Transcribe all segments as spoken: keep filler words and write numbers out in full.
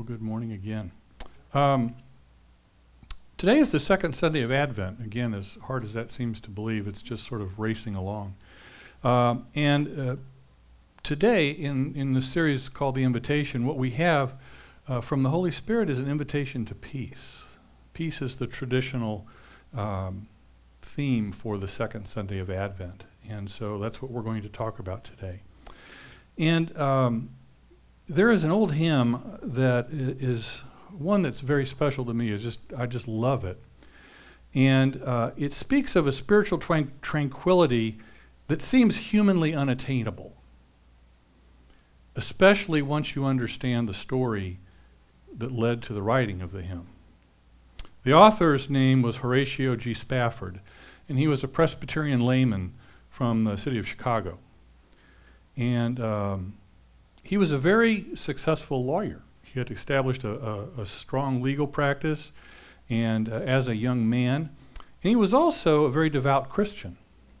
Well, good morning again. Um, today is the second Sunday of Advent. Again, as hard as that seems to believe, it's just sort of racing along. Um, and uh, today, in, in the series called The Invitation, what we have uh, from the Holy Spirit is an invitation to peace. Peace is the traditional um, theme for the second Sunday of Advent. And so that's what we're going to talk about today. And um, there is an old hymn that is one that's very special to me. Is just I just love it. And uh, it speaks of a spiritual tran- tranquility that seems humanly unattainable, especially once you understand the story that led to the writing of the hymn. The author's name was Horatio G. Spafford, and he was a Presbyterian layman from the city of Chicago. And um, he was a very successful lawyer. He had established a, a, a strong legal practice and uh, as a young man. And he was also a very devout Christian.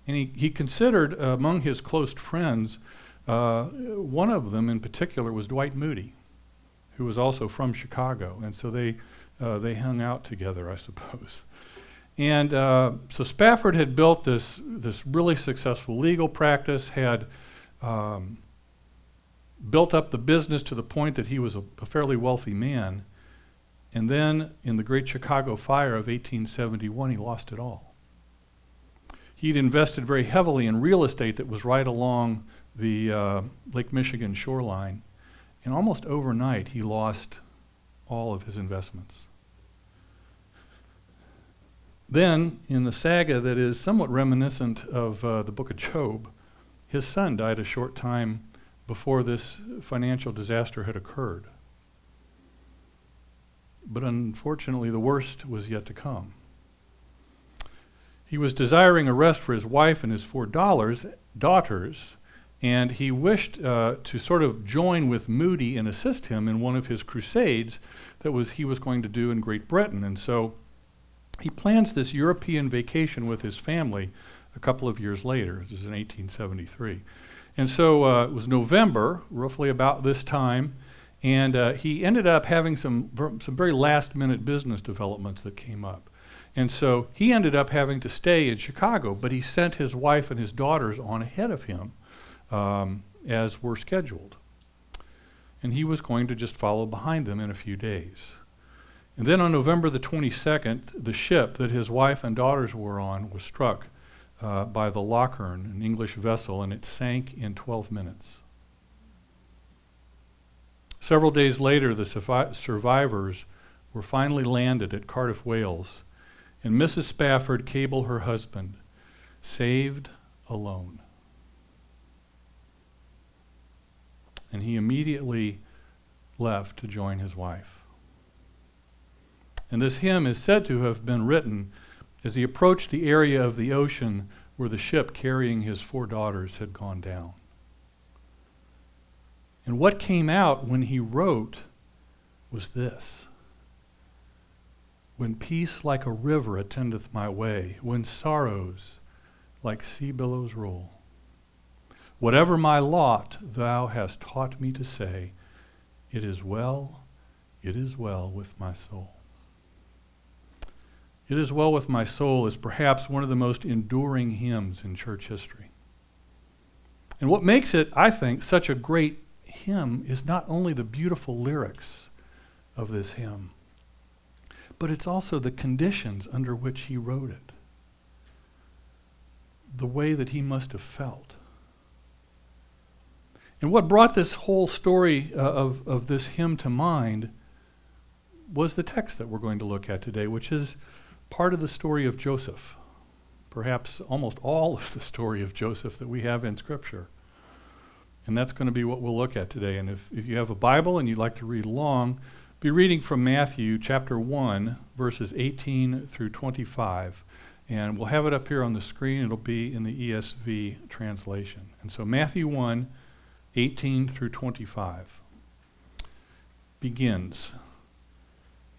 And he, he considered uh, among his close friends, uh, one of them in particular was Dwight Moody, who was also from Chicago. And so they, uh, they hung out together, I suppose. And uh, so Spafford had built this, this really successful legal practice, had Um, built up the business to the point that he was a, a fairly wealthy man, and then in the Great Chicago Fire of eighteen seventy-one, he lost it all. He'd invested very heavily in real estate that was right along the uh, Lake Michigan shoreline, and almost overnight he lost all of his investments. Then, in the saga that is somewhat reminiscent of uh, the book of Job, his son died a short time before this financial disaster had occurred. But unfortunately, the worst was yet to come. He was desiring a rest for his wife and his four daughters, and he wished uh, to sort of join with Moody and assist him in one of his crusades that was he was going to do in Great Britain. And so he plans this European vacation with his family a couple of years later. This is in eighteen seventy-three. And so uh, it was November, roughly about this time, and uh, he ended up having some, ver- some very last-minute business developments that came up. And so he ended up having to stay in Chicago, but he sent his wife and his daughters on ahead of him um, as were scheduled. And he was going to just follow behind them in a few days. And then on November the twenty-second, the ship that his wife and daughters were on was struck Uh, by the Lockhearn, an English vessel, and it sank in twelve minutes. Several days later, the survi- survivors were finally landed at Cardiff, Wales, and Missus Spafford cabled her husband, saved alone. And he immediately left to join his wife. And this hymn is said to have been written as he approached the area of the ocean where the ship carrying his four daughters had gone down. And what came out when he wrote was this: "When peace like a river attendeth my way, when sorrows like sea billows roll, whatever my lot, thou hast taught me to say, it is well, it is well with my soul." "It Is Well With My Soul" is perhaps one of the most enduring hymns in church history. And what makes it, I think, such a great hymn is not only the beautiful lyrics of this hymn, but it's also the conditions under which he wrote it, the way that he must have felt. And what brought this whole story uh, of, of this hymn to mind was the text that we're going to look at today, which is part of the story of Joseph, perhaps almost all of the story of Joseph that we have in Scripture. And that's going to be what we'll look at today. And if, if you have a Bible and you'd like to read along, be reading from Matthew chapter one, verses eighteen through twenty-five. And we'll have it up here on the screen. It'll be in the E S V translation. And so Matthew one, eighteen through twenty-five begins.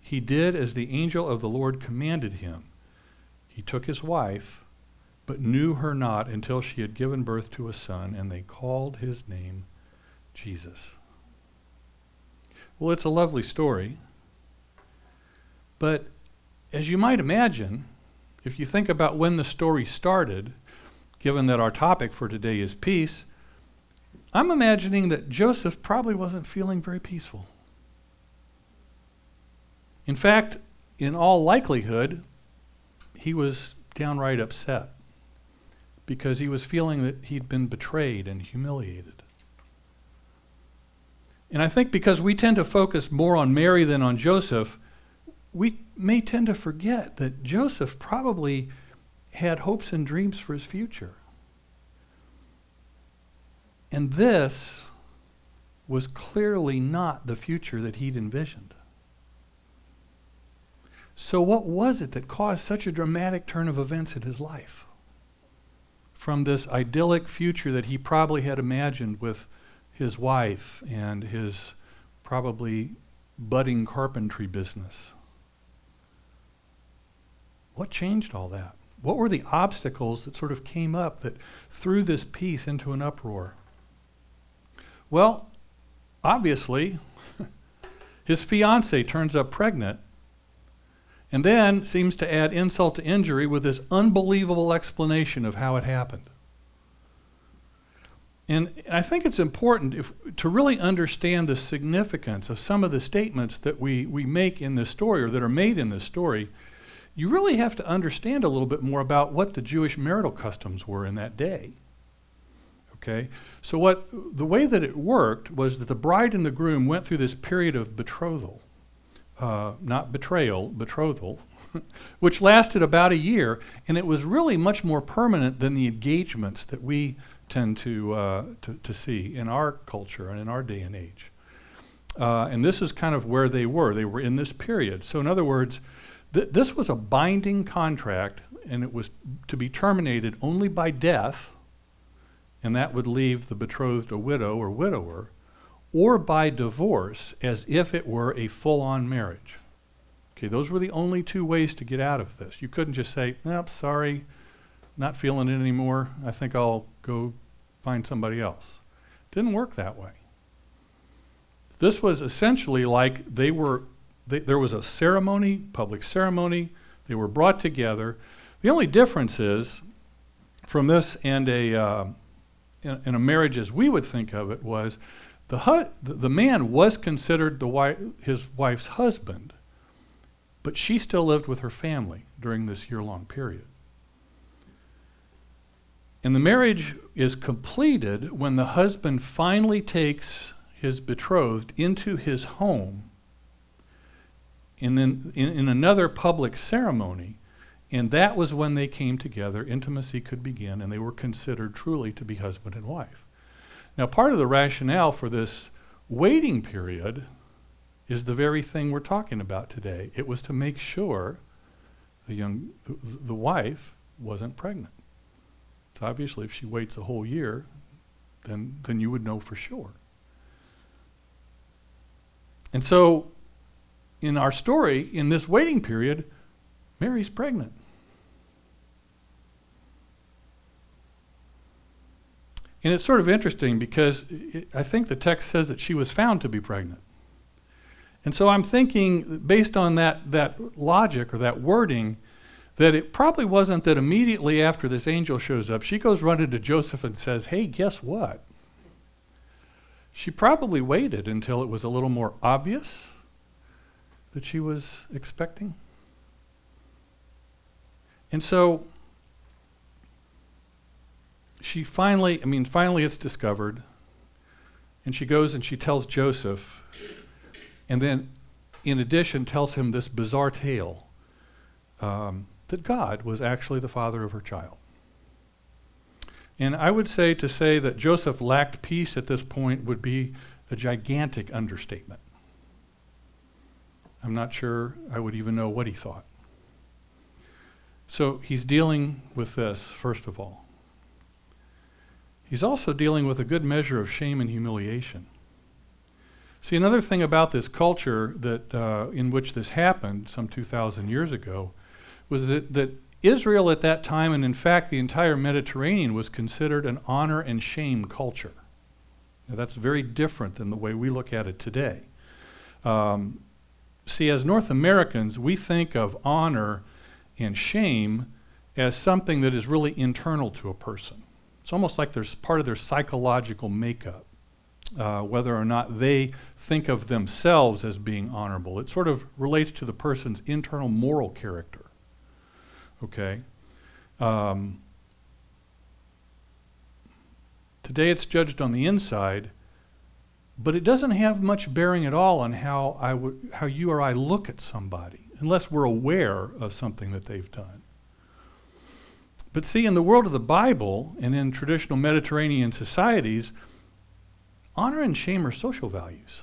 he did as the angel of the Lord commanded him. He took his wife, but knew her not until she had given birth to a son, and they called his name Jesus. Well, it's a lovely story, but as you might imagine, if you think about when the story started, given that our topic for today is peace, I'm imagining that Joseph probably wasn't feeling very peaceful. In fact, in all likelihood, he was downright upset because he was feeling that he'd been betrayed and humiliated. And I think because we tend to focus more on Mary than on Joseph, we may tend to forget that Joseph probably had hopes and dreams for his future. And this was clearly not the future that he'd envisioned. So what was it that caused such a dramatic turn of events in his life? From this idyllic future that he probably had imagined with his wife and his probably budding carpentry business. What changed all that? What were the obstacles that sort of came up that threw this peace into an uproar? Well, obviously, his fiancée turns up pregnant and then seems to add insult to injury with this unbelievable explanation of how it happened. And I think it's important if, to really understand the significance of some of the statements that we, we make in this story or that are made in this story. You really have to understand a little bit more about what the Jewish marital customs were in that day. Okay? So what the way that it worked was that the bride and the groom went through this period of betrothal, uh, not betrayal, betrothal, which lasted about a year, and it was really much more permanent than the engagements that we tend to uh, to, to see in our culture and in our day and age. Uh, and this is kind of where they were. They were in this period. So in other words, Th- this was a binding contract, and it was to be terminated only by death, and that would leave the betrothed a widow or widower, or by divorce as if it were a full-on marriage. Okay, those were the only two ways to get out of this. You couldn't just say, nope, sorry, not feeling it anymore. I think I'll go find somebody else. It didn't work that way. This was essentially like they were there was a ceremony, public ceremony. They were brought together. The only difference is, from this and a uh, in, in a marriage as we would think of it, was the hu- the man was considered the wi- his wife's husband, but she still lived with her family during this year-long period. And the marriage is completed when the husband finally takes his betrothed into his home. And then in, in another public ceremony, and that was when they came together, intimacy could begin, and they were considered truly to be husband and wife. Now, part of the rationale for this waiting period is the very thing we're talking about today. It was to make sure the young, the wife wasn't pregnant. So obviously, if she waits a whole year, then, then you would know for sure. And so, in our story, in this waiting period, Mary's pregnant. And it's sort of interesting because it, I think the text says that she was found to be pregnant. And so I'm thinking, based on that, that logic or that wording, that it probably wasn't that immediately after this angel shows up, she goes running to Joseph and says, hey, guess what? She probably waited until it was a little more obvious that she was expecting. And so she finally, I mean, finally it's discovered, and she goes and she tells Joseph, and then in addition tells him this bizarre tale um, that God was actually the father of her child. And I would say to say that Joseph lacked peace at this point would be a gigantic understatement. I'm not sure I would even know what he thought. So he's dealing with this, first of all. He's also dealing with a good measure of shame and humiliation. See, another thing about this culture that uh, in which this happened some two thousand years ago was that, that Israel at that time, and in fact the entire Mediterranean, was considered an honor and shame culture. Now that's very different than the way we look at it today. Um, see, as North Americans, we think of honor and shame as something that is really internal to a person. It's almost like there's part of their psychological makeup, uh, whether or not they think of themselves as being honorable. It sort of relates to the person's internal moral character. Okay. Um, today it's judged on the inside, but it doesn't have much bearing at all on how I would, how you or I look at somebody, unless we're aware of something that they've done. But see, in the world of the Bible and in traditional Mediterranean societies, honor and shame are social values,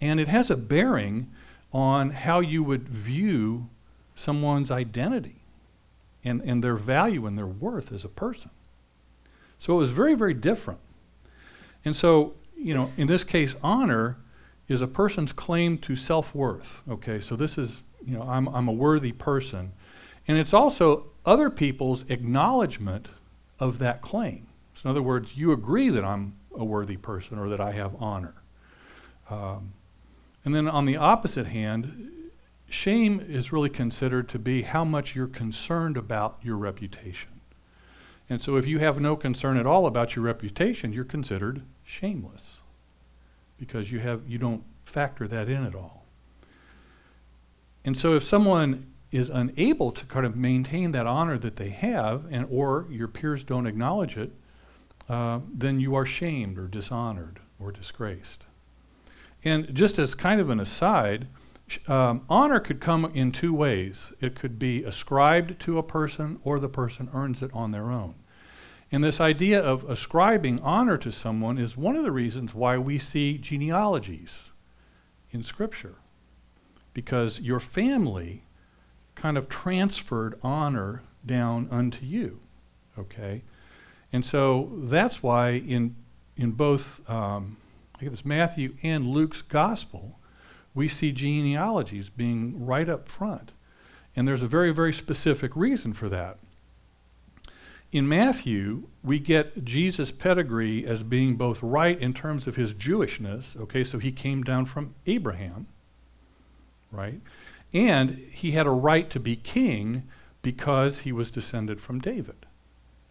and it has a bearing on how you would view someone's identity and, and their value and their worth as a person. So it was very, very different. And so, you know, in this case, honor is a person's claim to self-worth. Okay, so this is, you know, I'm, I'm a worthy person. And it's also other people's acknowledgement of that claim. So in other words, you agree that I'm a worthy person or that I have honor. Um, and then on the opposite hand, shame is really considered to be how much you're concerned about your reputation. And so if you have no concern at all about your reputation, you're considered shameless because you have you don't factor that in at all. And so if someone is unable to kind of maintain that honor that they have, and or your peers don't acknowledge it, uh, then you are shamed or dishonored or disgraced. And just as kind of an aside, Um, honor could come in two ways. It could be ascribed to a person, or the person earns it on their own. And this idea of ascribing honor to someone is one of the reasons why we see genealogies in Scripture, because your family kind of transferred honor down unto you, okay? And so that's why in in both um, I guess Matthew and Luke's gospel, we see genealogies being right up front. And there's a very, very specific reason for that. In Matthew, we get Jesus' pedigree as being both right in terms of his Jewishness, okay, so he came down from Abraham, right? And he had a right to be king because he was descended from David,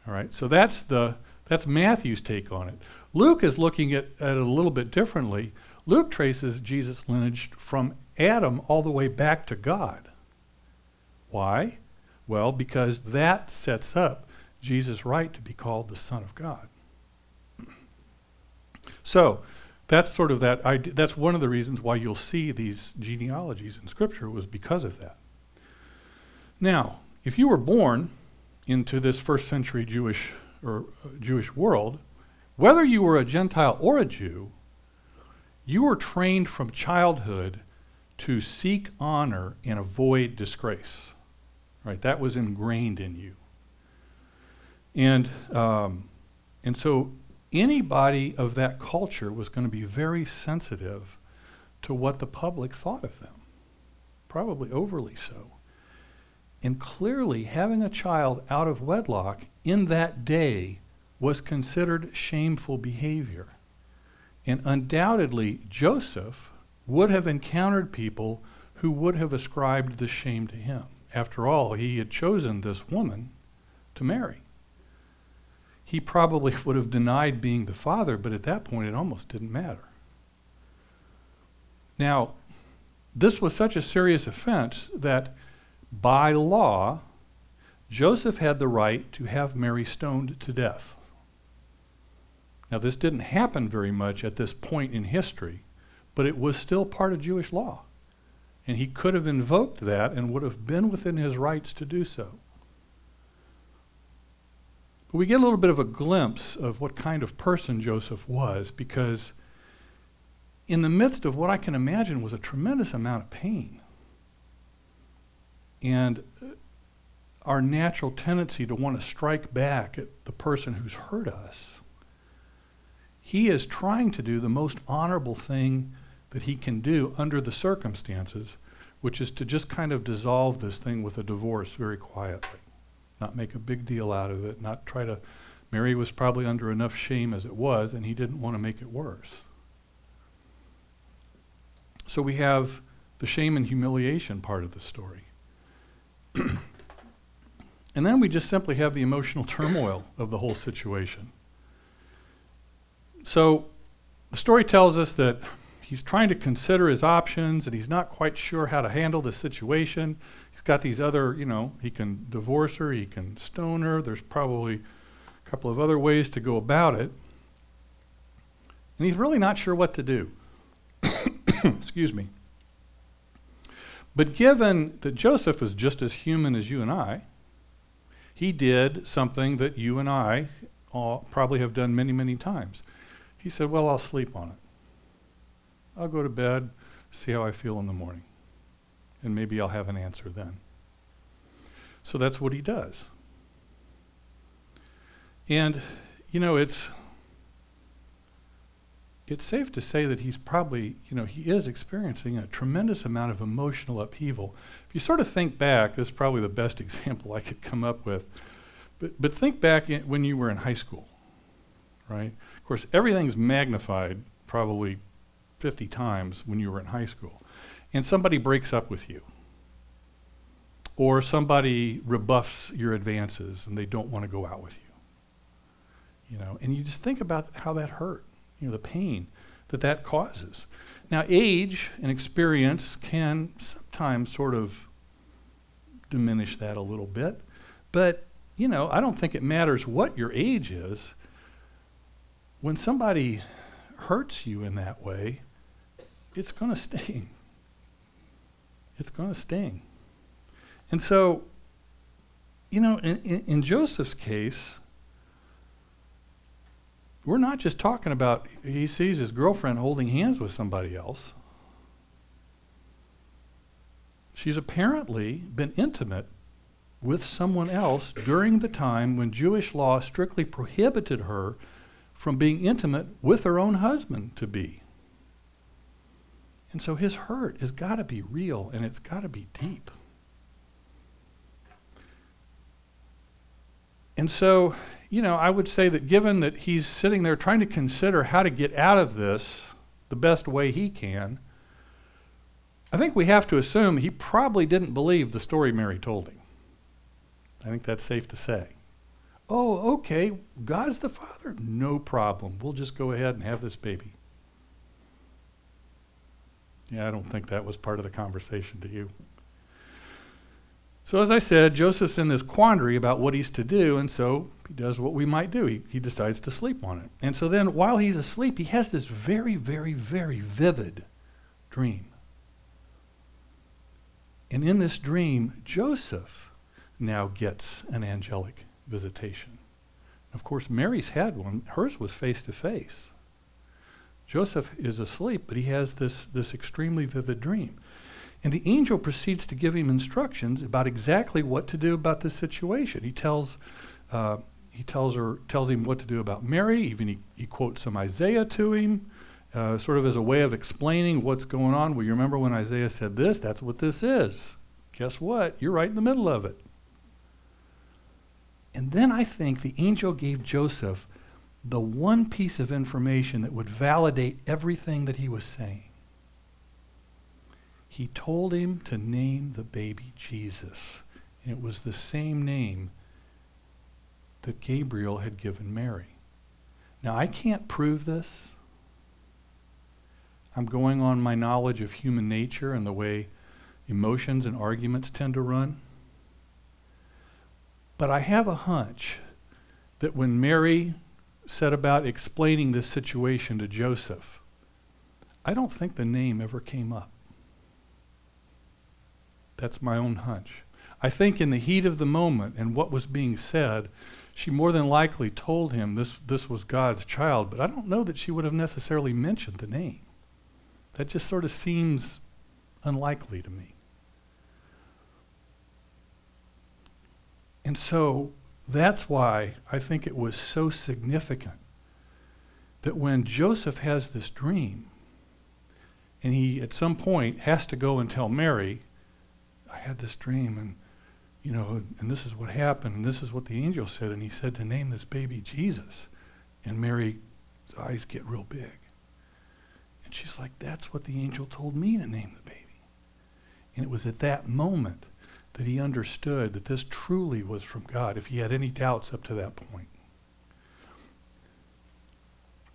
all right? So that's the that's Matthew's take on it. Luke is looking at, at it a little bit differently. Luke traces Jesus' lineage from Adam all the way back to God. Why? Well, because that sets up Jesus' right to be called the Son of God. So that's sort of that idea. That's one of the reasons why you'll see these genealogies in Scripture, was because of that. Now, if you were born into this first century Jewish or uh, Jewish world, whether you were a Gentile or a Jew, you were trained from childhood to seek honor and avoid disgrace, right? That was ingrained in you. And um, and so anybody of that culture was going to be very sensitive to what the public thought of them, probably overly so. And clearly having a child out of wedlock in that day was considered shameful behavior. And undoubtedly, Joseph would have encountered people who would have ascribed this shame to him. After all, he had chosen this woman to marry. he probably would have denied being the father, but at that point it almost didn't matter. Now, this was such a serious offense that by law, Joseph had the right to have Mary stoned to death. Now, this didn't happen very much at this point in history, but it was still part of Jewish law. And he could have invoked that and would have been within his rights to do so. But we get a little bit of a glimpse of what kind of person Joseph was, because in the midst of what I can imagine was a tremendous amount of pain and our natural tendency to want to strike back at the person who's hurt us, he is trying to do the most honorable thing that he can do under the circumstances, which is to just kind of dissolve this thing with a divorce very quietly, not make a big deal out of it, not try to, Mary was probably under enough shame as it was, and he didn't want to make it worse. So we have the shame and humiliation part of the story. And then we just simply have the emotional turmoil of the whole situation. So the story tells us that he's trying to consider his options and he's not quite sure how to handle the situation. He's got these other, you know, he can divorce her, he can stone her. There's probably a couple of other ways to go about it. And he's really not sure what to do. Excuse me. But given that Joseph was just as human as you and I, he did something that you and I uh, probably have done many, many times. He said, well, I'll sleep on it. I'll go to bed, see how I feel in the morning, and maybe I'll have an answer then. So that's what he does. And, you know, it's it's safe to say that he's probably, you know, he is experiencing a tremendous amount of emotional upheaval. If you sort of think back, this is probably the best example I could come up with, but, but think back when you were in high school, right? Of course, everything's magnified probably fifty times when you were in high school, and somebody breaks up with you, or somebody rebuffs your advances and they don't want to go out with you, you know, and you just think about how that hurt, you know, the pain that that causes. Now, age and experience can sometimes sort of diminish that a little bit, but, you know, I don't think it matters what your age is. When somebody hurts you in that way, it's going to sting. It's going to sting. And so, you know, in, in, in Joseph's case, we're not just talking about he sees his girlfriend holding hands with somebody else. She's apparently been intimate with someone else during the time when Jewish law strictly prohibited her from being intimate with her own husband-to-be. And so his hurt has got to be real, and it's got to be deep. And so, you know, I would say that given that he's sitting there trying to consider how to get out of this the best way he can, I think we have to assume he probably didn't believe the story Mary told him. I think that's safe to say. Oh, okay, God's the Father? No problem. We'll just go ahead and have this baby. Yeah, I don't think that was part of the conversation to you. So as I said, Joseph's in this quandary about what he's to do, and so he does what we might do. He, he decides to sleep on it. And so then while he's asleep, he has this very, very, very vivid dream. And in this dream, Joseph now gets an angelic visitation. Of course, Mary's had one. Hers was face to face. Joseph is asleep, but he has this, this extremely vivid dream. And the angel proceeds to give him instructions about exactly what to do about this situation. He tells uh, he tells her, tells him what to do about Mary. Even he, he quotes some Isaiah to him, uh, sort of as a way of explaining what's going on. Well, you remember when Isaiah said this? That's what this is. Guess what? You're right in the middle of it. And then I think the angel gave Joseph the one piece of information that would validate everything that he was saying. He told him to name the baby Jesus. And it was the same name that Gabriel had given Mary. Now, I can't prove this. I'm going on my knowledge of human nature and the way emotions and arguments tend to run. But I have a hunch that when Mary set about explaining this situation to Joseph, I don't think the name ever came up. That's my own hunch. I think in the heat of the moment and what was being said, she more than likely told him this, this was God's child, but I don't know that she would have necessarily mentioned the name. That just sort of seems unlikely to me. And so that's why I think it was so significant that when Joseph has this dream, and he at some point has to go and tell Mary, I had this dream, and you know, and this is what happened, and this is what the angel said, and he said to name this baby Jesus. And Mary's eyes get real big. And she's like, that's what the angel told me to name the baby. And it was at that moment that he understood that this truly was from God, if he had any doubts up to that point.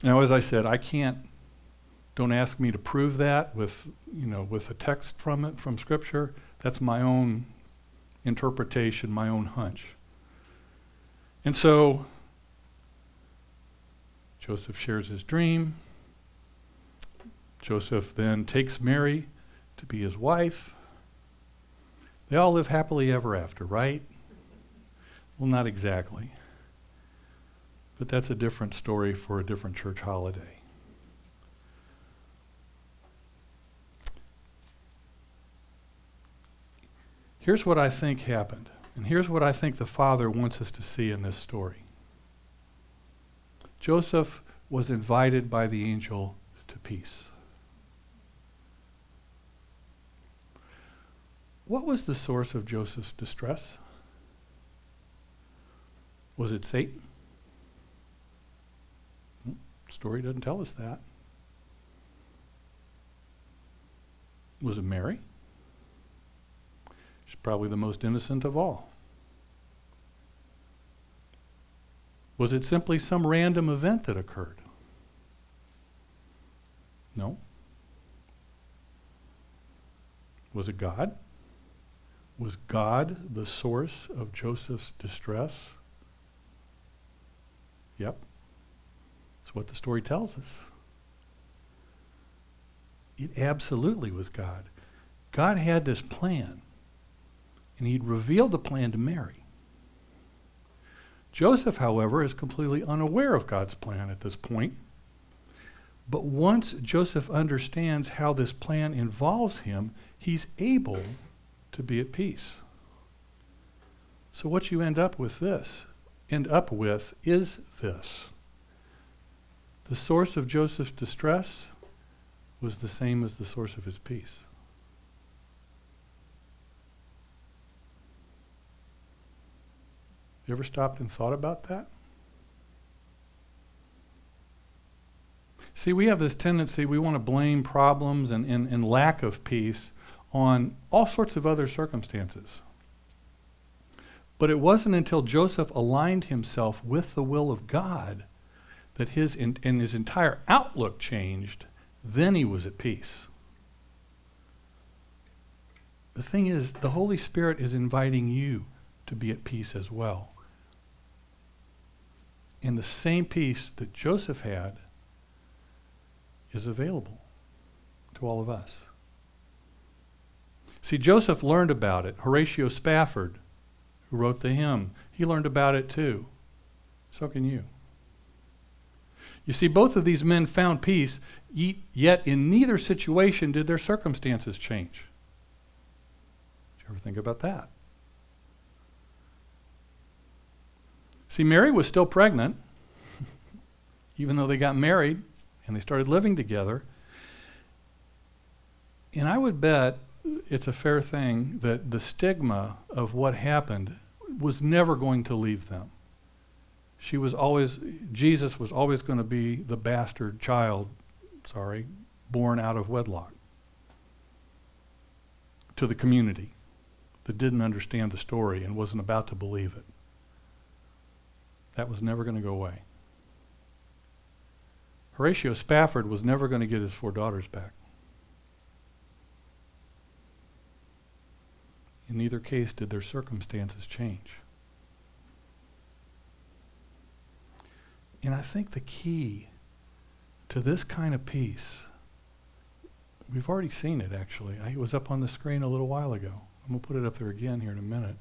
Now, as I said, I can't, don't ask me to prove that with, you know, with a text from it, from Scripture. That's my own interpretation, my own hunch. And so Joseph shares his dream. Joseph then takes Mary to be his wife. They all live happily ever after, right? Well, not exactly. But that's a different story for a different church holiday. Here's what I think happened, and here's what I think the Father wants us to see in this story. Joseph was invited by the angel to peace. What was the source of Joseph's distress? Was it Satan? The story doesn't tell us that. Was it Mary? Probably the most innocent of all. Was it simply some random event that occurred? No. Was it God? Was God the source of Joseph's distress? Yep. That's what the story tells us. It absolutely was God. God had this plan. And he'd revealed the plan to Mary. Joseph, however, is completely unaware of God's plan at this point. But once Joseph understands how this plan involves him, he's able to be at peace. So what you end up with this, end up with is this. The source of Joseph's distress was the same as the source of his peace. You ever stopped and thought about that? See, we have this tendency, we want to blame problems and, and, and lack of peace on all sorts of other circumstances. But it wasn't until Joseph aligned himself with the will of God that his in, and his entire outlook changed. Then he was at peace. The thing is, the Holy Spirit is inviting you to be at peace as well. And the same peace that Joseph had is available to all of us. See, Joseph learned about it. Horatio Spafford, who wrote the hymn, he learned about it too. So can you. You see, both of these men found peace, yet in neither situation did their circumstances change. Did you ever think about that? See, Mary was still pregnant, even though they got married and they started living together. And I would bet it's a fair thing that the stigma of what happened was never going to leave them. She was always, Jesus was always going to be the bastard child, sorry, born out of wedlock to the community that didn't understand the story and wasn't about to believe it. That was never going to go away. Horatio Spafford was never going to get his four daughters back. In neither case did their circumstances change. And I think the key to this kind of peace, we've already seen it actually. I, it was up on the screen a little while ago. I'm going to put it up there again here in a minute.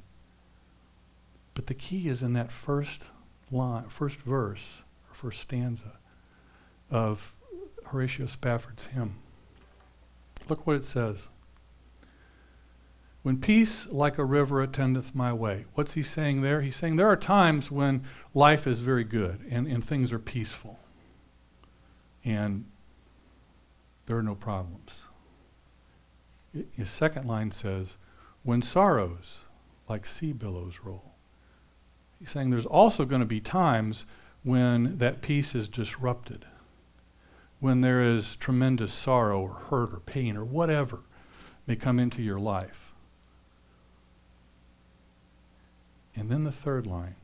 But the key is in that first line, first verse, or first stanza of Horatio Spafford's hymn. Look what it says. When peace like a river attendeth my way. What's he saying there? He's saying there are times when life is very good and, and things are peaceful and there are no problems. I, his second line says, when sorrows like sea billows roll. He's saying there's also going to be times when that peace is disrupted, when there is tremendous sorrow or hurt or pain or whatever may come into your life. And then the third line,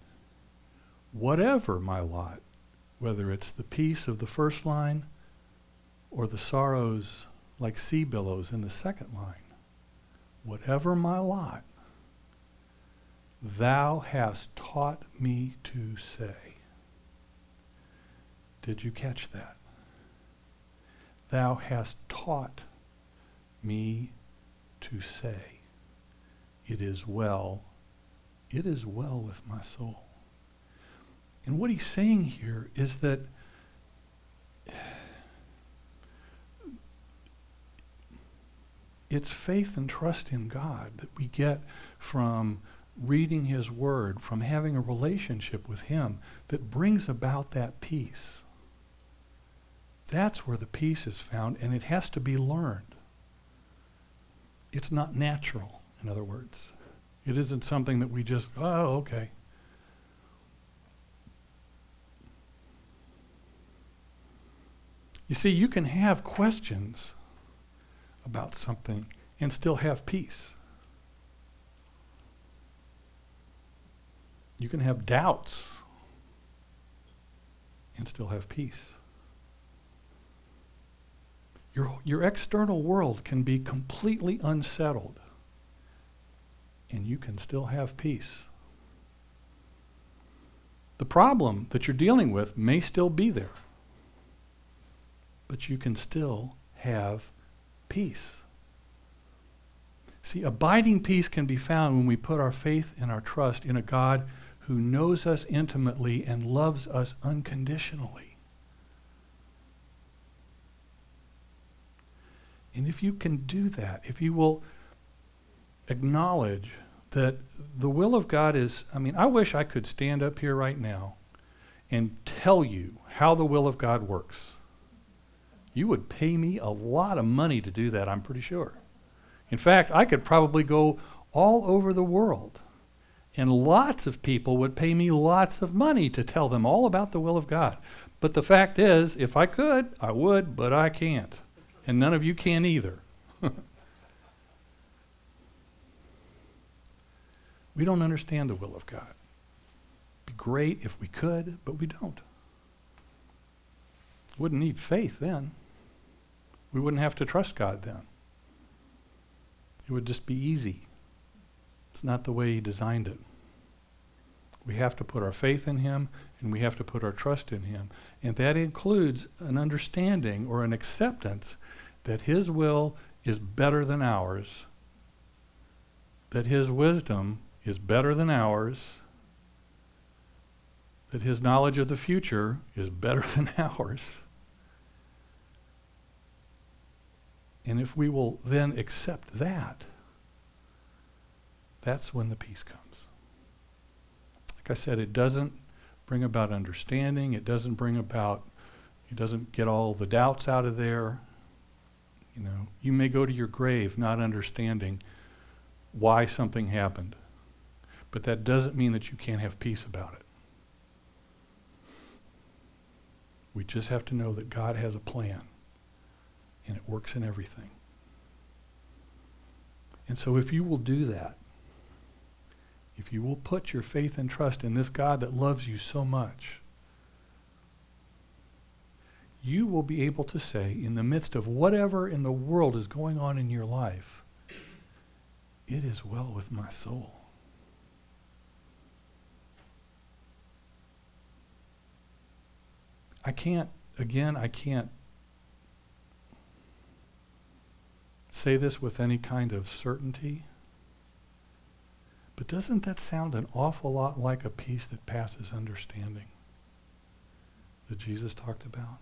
whatever my lot, whether it's the peace of the first line or the sorrows like sea billows in the second line, whatever my lot, thou hast taught me to say. Did you catch that? Thou hast taught me to say, it is well. It is well with my soul. And what he's saying here is that it's faith and trust in God that we get from reading his word, from having a relationship with him that brings about that peace. That's where the peace is found, and it has to be learned. It's not natural, in other words. It isn't something that we just, oh, okay. You see, you can have questions about something and still have peace. You can have doubts and still have peace. Your, your external world can be completely unsettled, and you can still have peace. The problem that you're dealing with may still be there, but you can still have peace. See, abiding peace can be found when we put our faith and our trust in a God who knows us intimately and loves us unconditionally. And if you can do that, if you will acknowledge that the will of God is, I mean, I wish I could stand up here right now and tell you how the will of God works. You would pay me a lot of money to do that, I'm pretty sure. In fact, I could probably go all over the world, and lots of people would pay me lots of money to tell them all about the will of God. But the fact is, if I could, I would, but I can't. And none of you can either. We don't understand the will of God. It'd be great if we could, but we don't. Wouldn't need faith then. We wouldn't have to trust God then. It would just be easy. It's not the way he designed it. We have to put our faith in him, and we have to put our trust in him. And that includes an understanding or an acceptance that his will is better than ours, that his wisdom is better than ours, that his knowledge of the future is better than ours. And if we will then accept that, that's when the peace comes. Like I said, it doesn't bring about understanding. It doesn't bring about, it doesn't get all the doubts out of there. You know, you may go to your grave not understanding why something happened, but that doesn't mean that you can't have peace about it. We just have to know that God has a plan, and it works in everything. And so if you will do that, if you will put your faith and trust in this God that loves you so much, you will be able to say, in the midst of whatever in the world is going on in your life, it is well with my soul. I can't, again, I can't say this with any kind of certainty, but doesn't that sound an awful lot like a peace that passes understanding that Jesus talked about?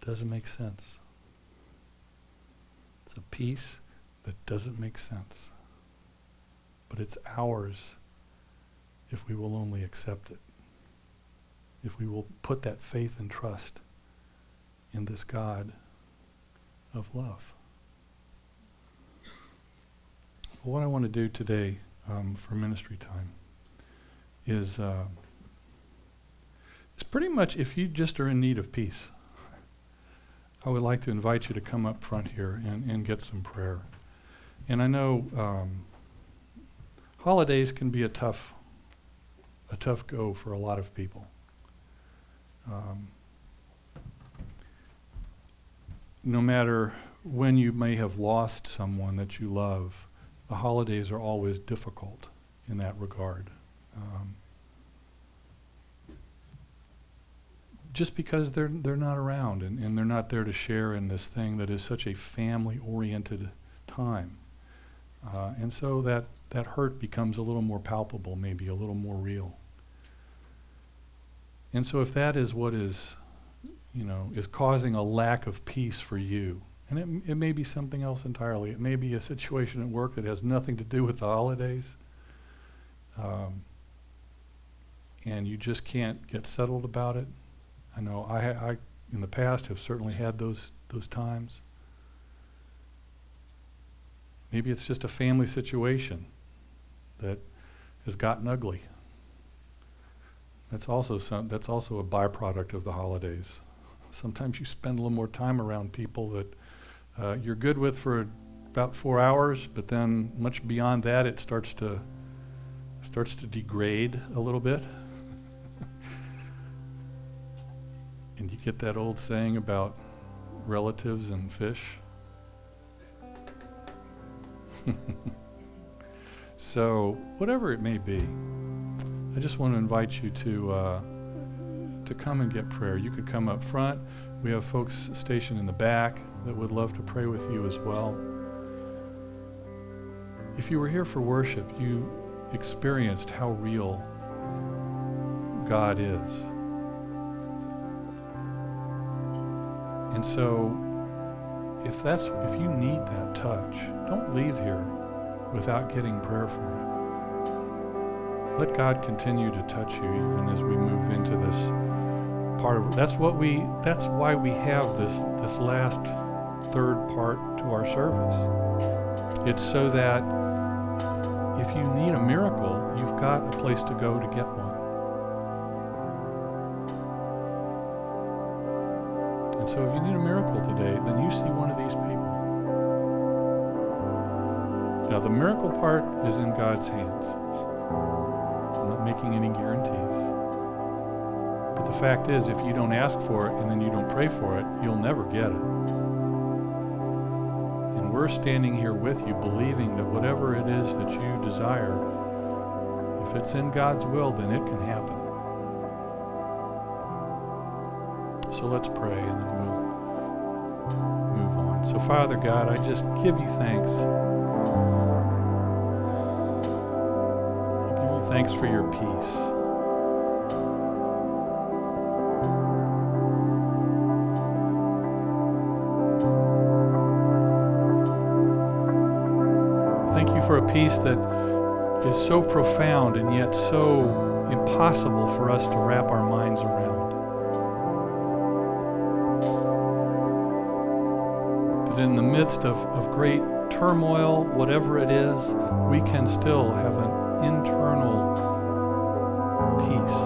Doesn't make sense. It's a peace that doesn't make sense, but it's ours if we will only accept it, if we will put that faith and trust in this God of love. What I want to do today um, for ministry time is uh, it's pretty much, if you just are in need of peace, I would like to invite you to come up front here and, and get some prayer. And I know um, holidays can be a tough, a tough go for a lot of people. Um, no matter when you may have lost someone that you love, the holidays are always difficult in that regard. Um, just because they're they're not around and, and they're not there to share in this thing that is such a family-oriented time. Uh, and so that, that hurt becomes a little more palpable, maybe a little more real. And so if that is what is, you know, is causing a lack of peace for you, and it, it may be something else entirely. It may be a situation at work that has nothing to do with the holidays, um, and you just can't get settled about it. I know I, I, in the past, have certainly had those those times. Maybe it's just a family situation that has gotten ugly. That's also some. That's also a byproduct of the holidays. Sometimes you spend a little more time around people that uh, you're good with for about four hours, but then much beyond that, it starts to starts to degrade a little bit. And you get that old saying about relatives and fish. So, whatever it may be, I just want to invite you to uh, to come and get prayer. You could come up front. We have folks stationed in the back that would love to pray with you as well. If you were here for worship, you experienced how real God is. And so if that's if you need that touch, don't leave here without getting prayer for it. Let God continue to touch you even as we move into this part of it. That's what we that's why we have this this last third part to our service. It's so that if you need a miracle, you've got a place to go to get one. And so if you need a miracle today, then you see one of these people. Now the miracle part is in God's hands. I'm not making any guarantees. But the fact is, if you don't ask for it and then you don't pray for it, you'll never get it. And we're standing here with you believing that whatever it is that you desire, if it's in God's will, then it can happen. So let's pray and then we'll move on. So Father God, I just give you thanks. Thanks for your peace. Thank you for a peace that is so profound and yet so impossible for us to wrap our minds around. That in the midst of, of great turmoil, whatever it is, we can still have an internal peace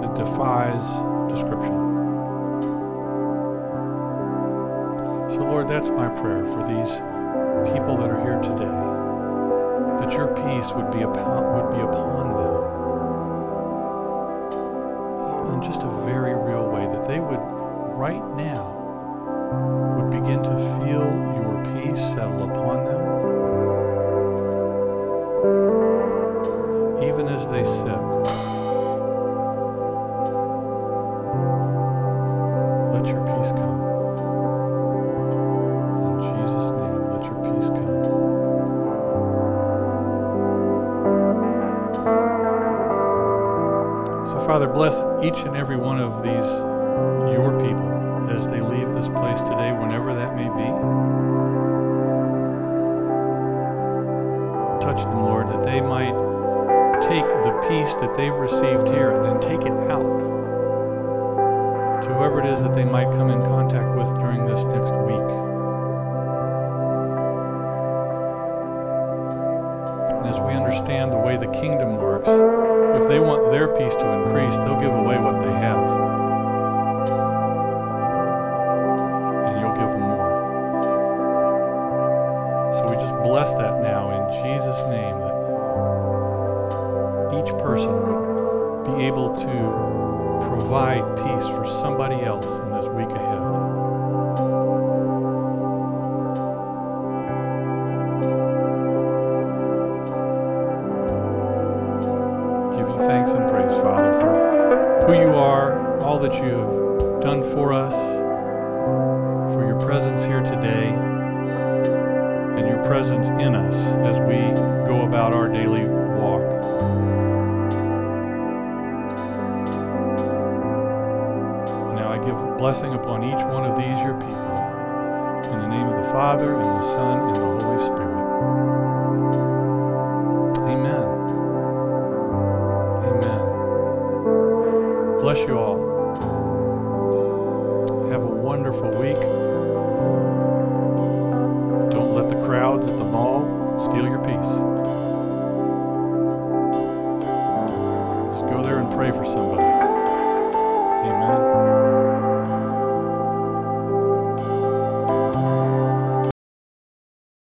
that defies description. So Lord, that's my prayer for these people that are here today, that your peace would be upon, would be upon them in just a very real way, that they would right now would begin to feel your peace settle upon them, even as they sit. Let your peace come. In Jesus' name, let your peace come. So, Father, bless each and every one of these, your people, as they leave this place today, whenever that may be. Touch them, Lord, that they might take the peace that they've received here and then take it out to whoever it is that they might come in contact with during this next week. And as we understand the way the kingdom works, if they want their peace to increase, they'll give away what they have. And you'll give them more. So we just bless that now in Jesus' name, that each person would be able to provide peace for somebody else in this week ahead. I give you thanks and praise, Father, for who you are, all that you have done for us, for your presence here today, and your presence in us as we go about our daily walk. Blessing upon each one of these, your people. In the name of the Father, and the Son, and the Holy Spirit. Amen. Amen. Bless you all.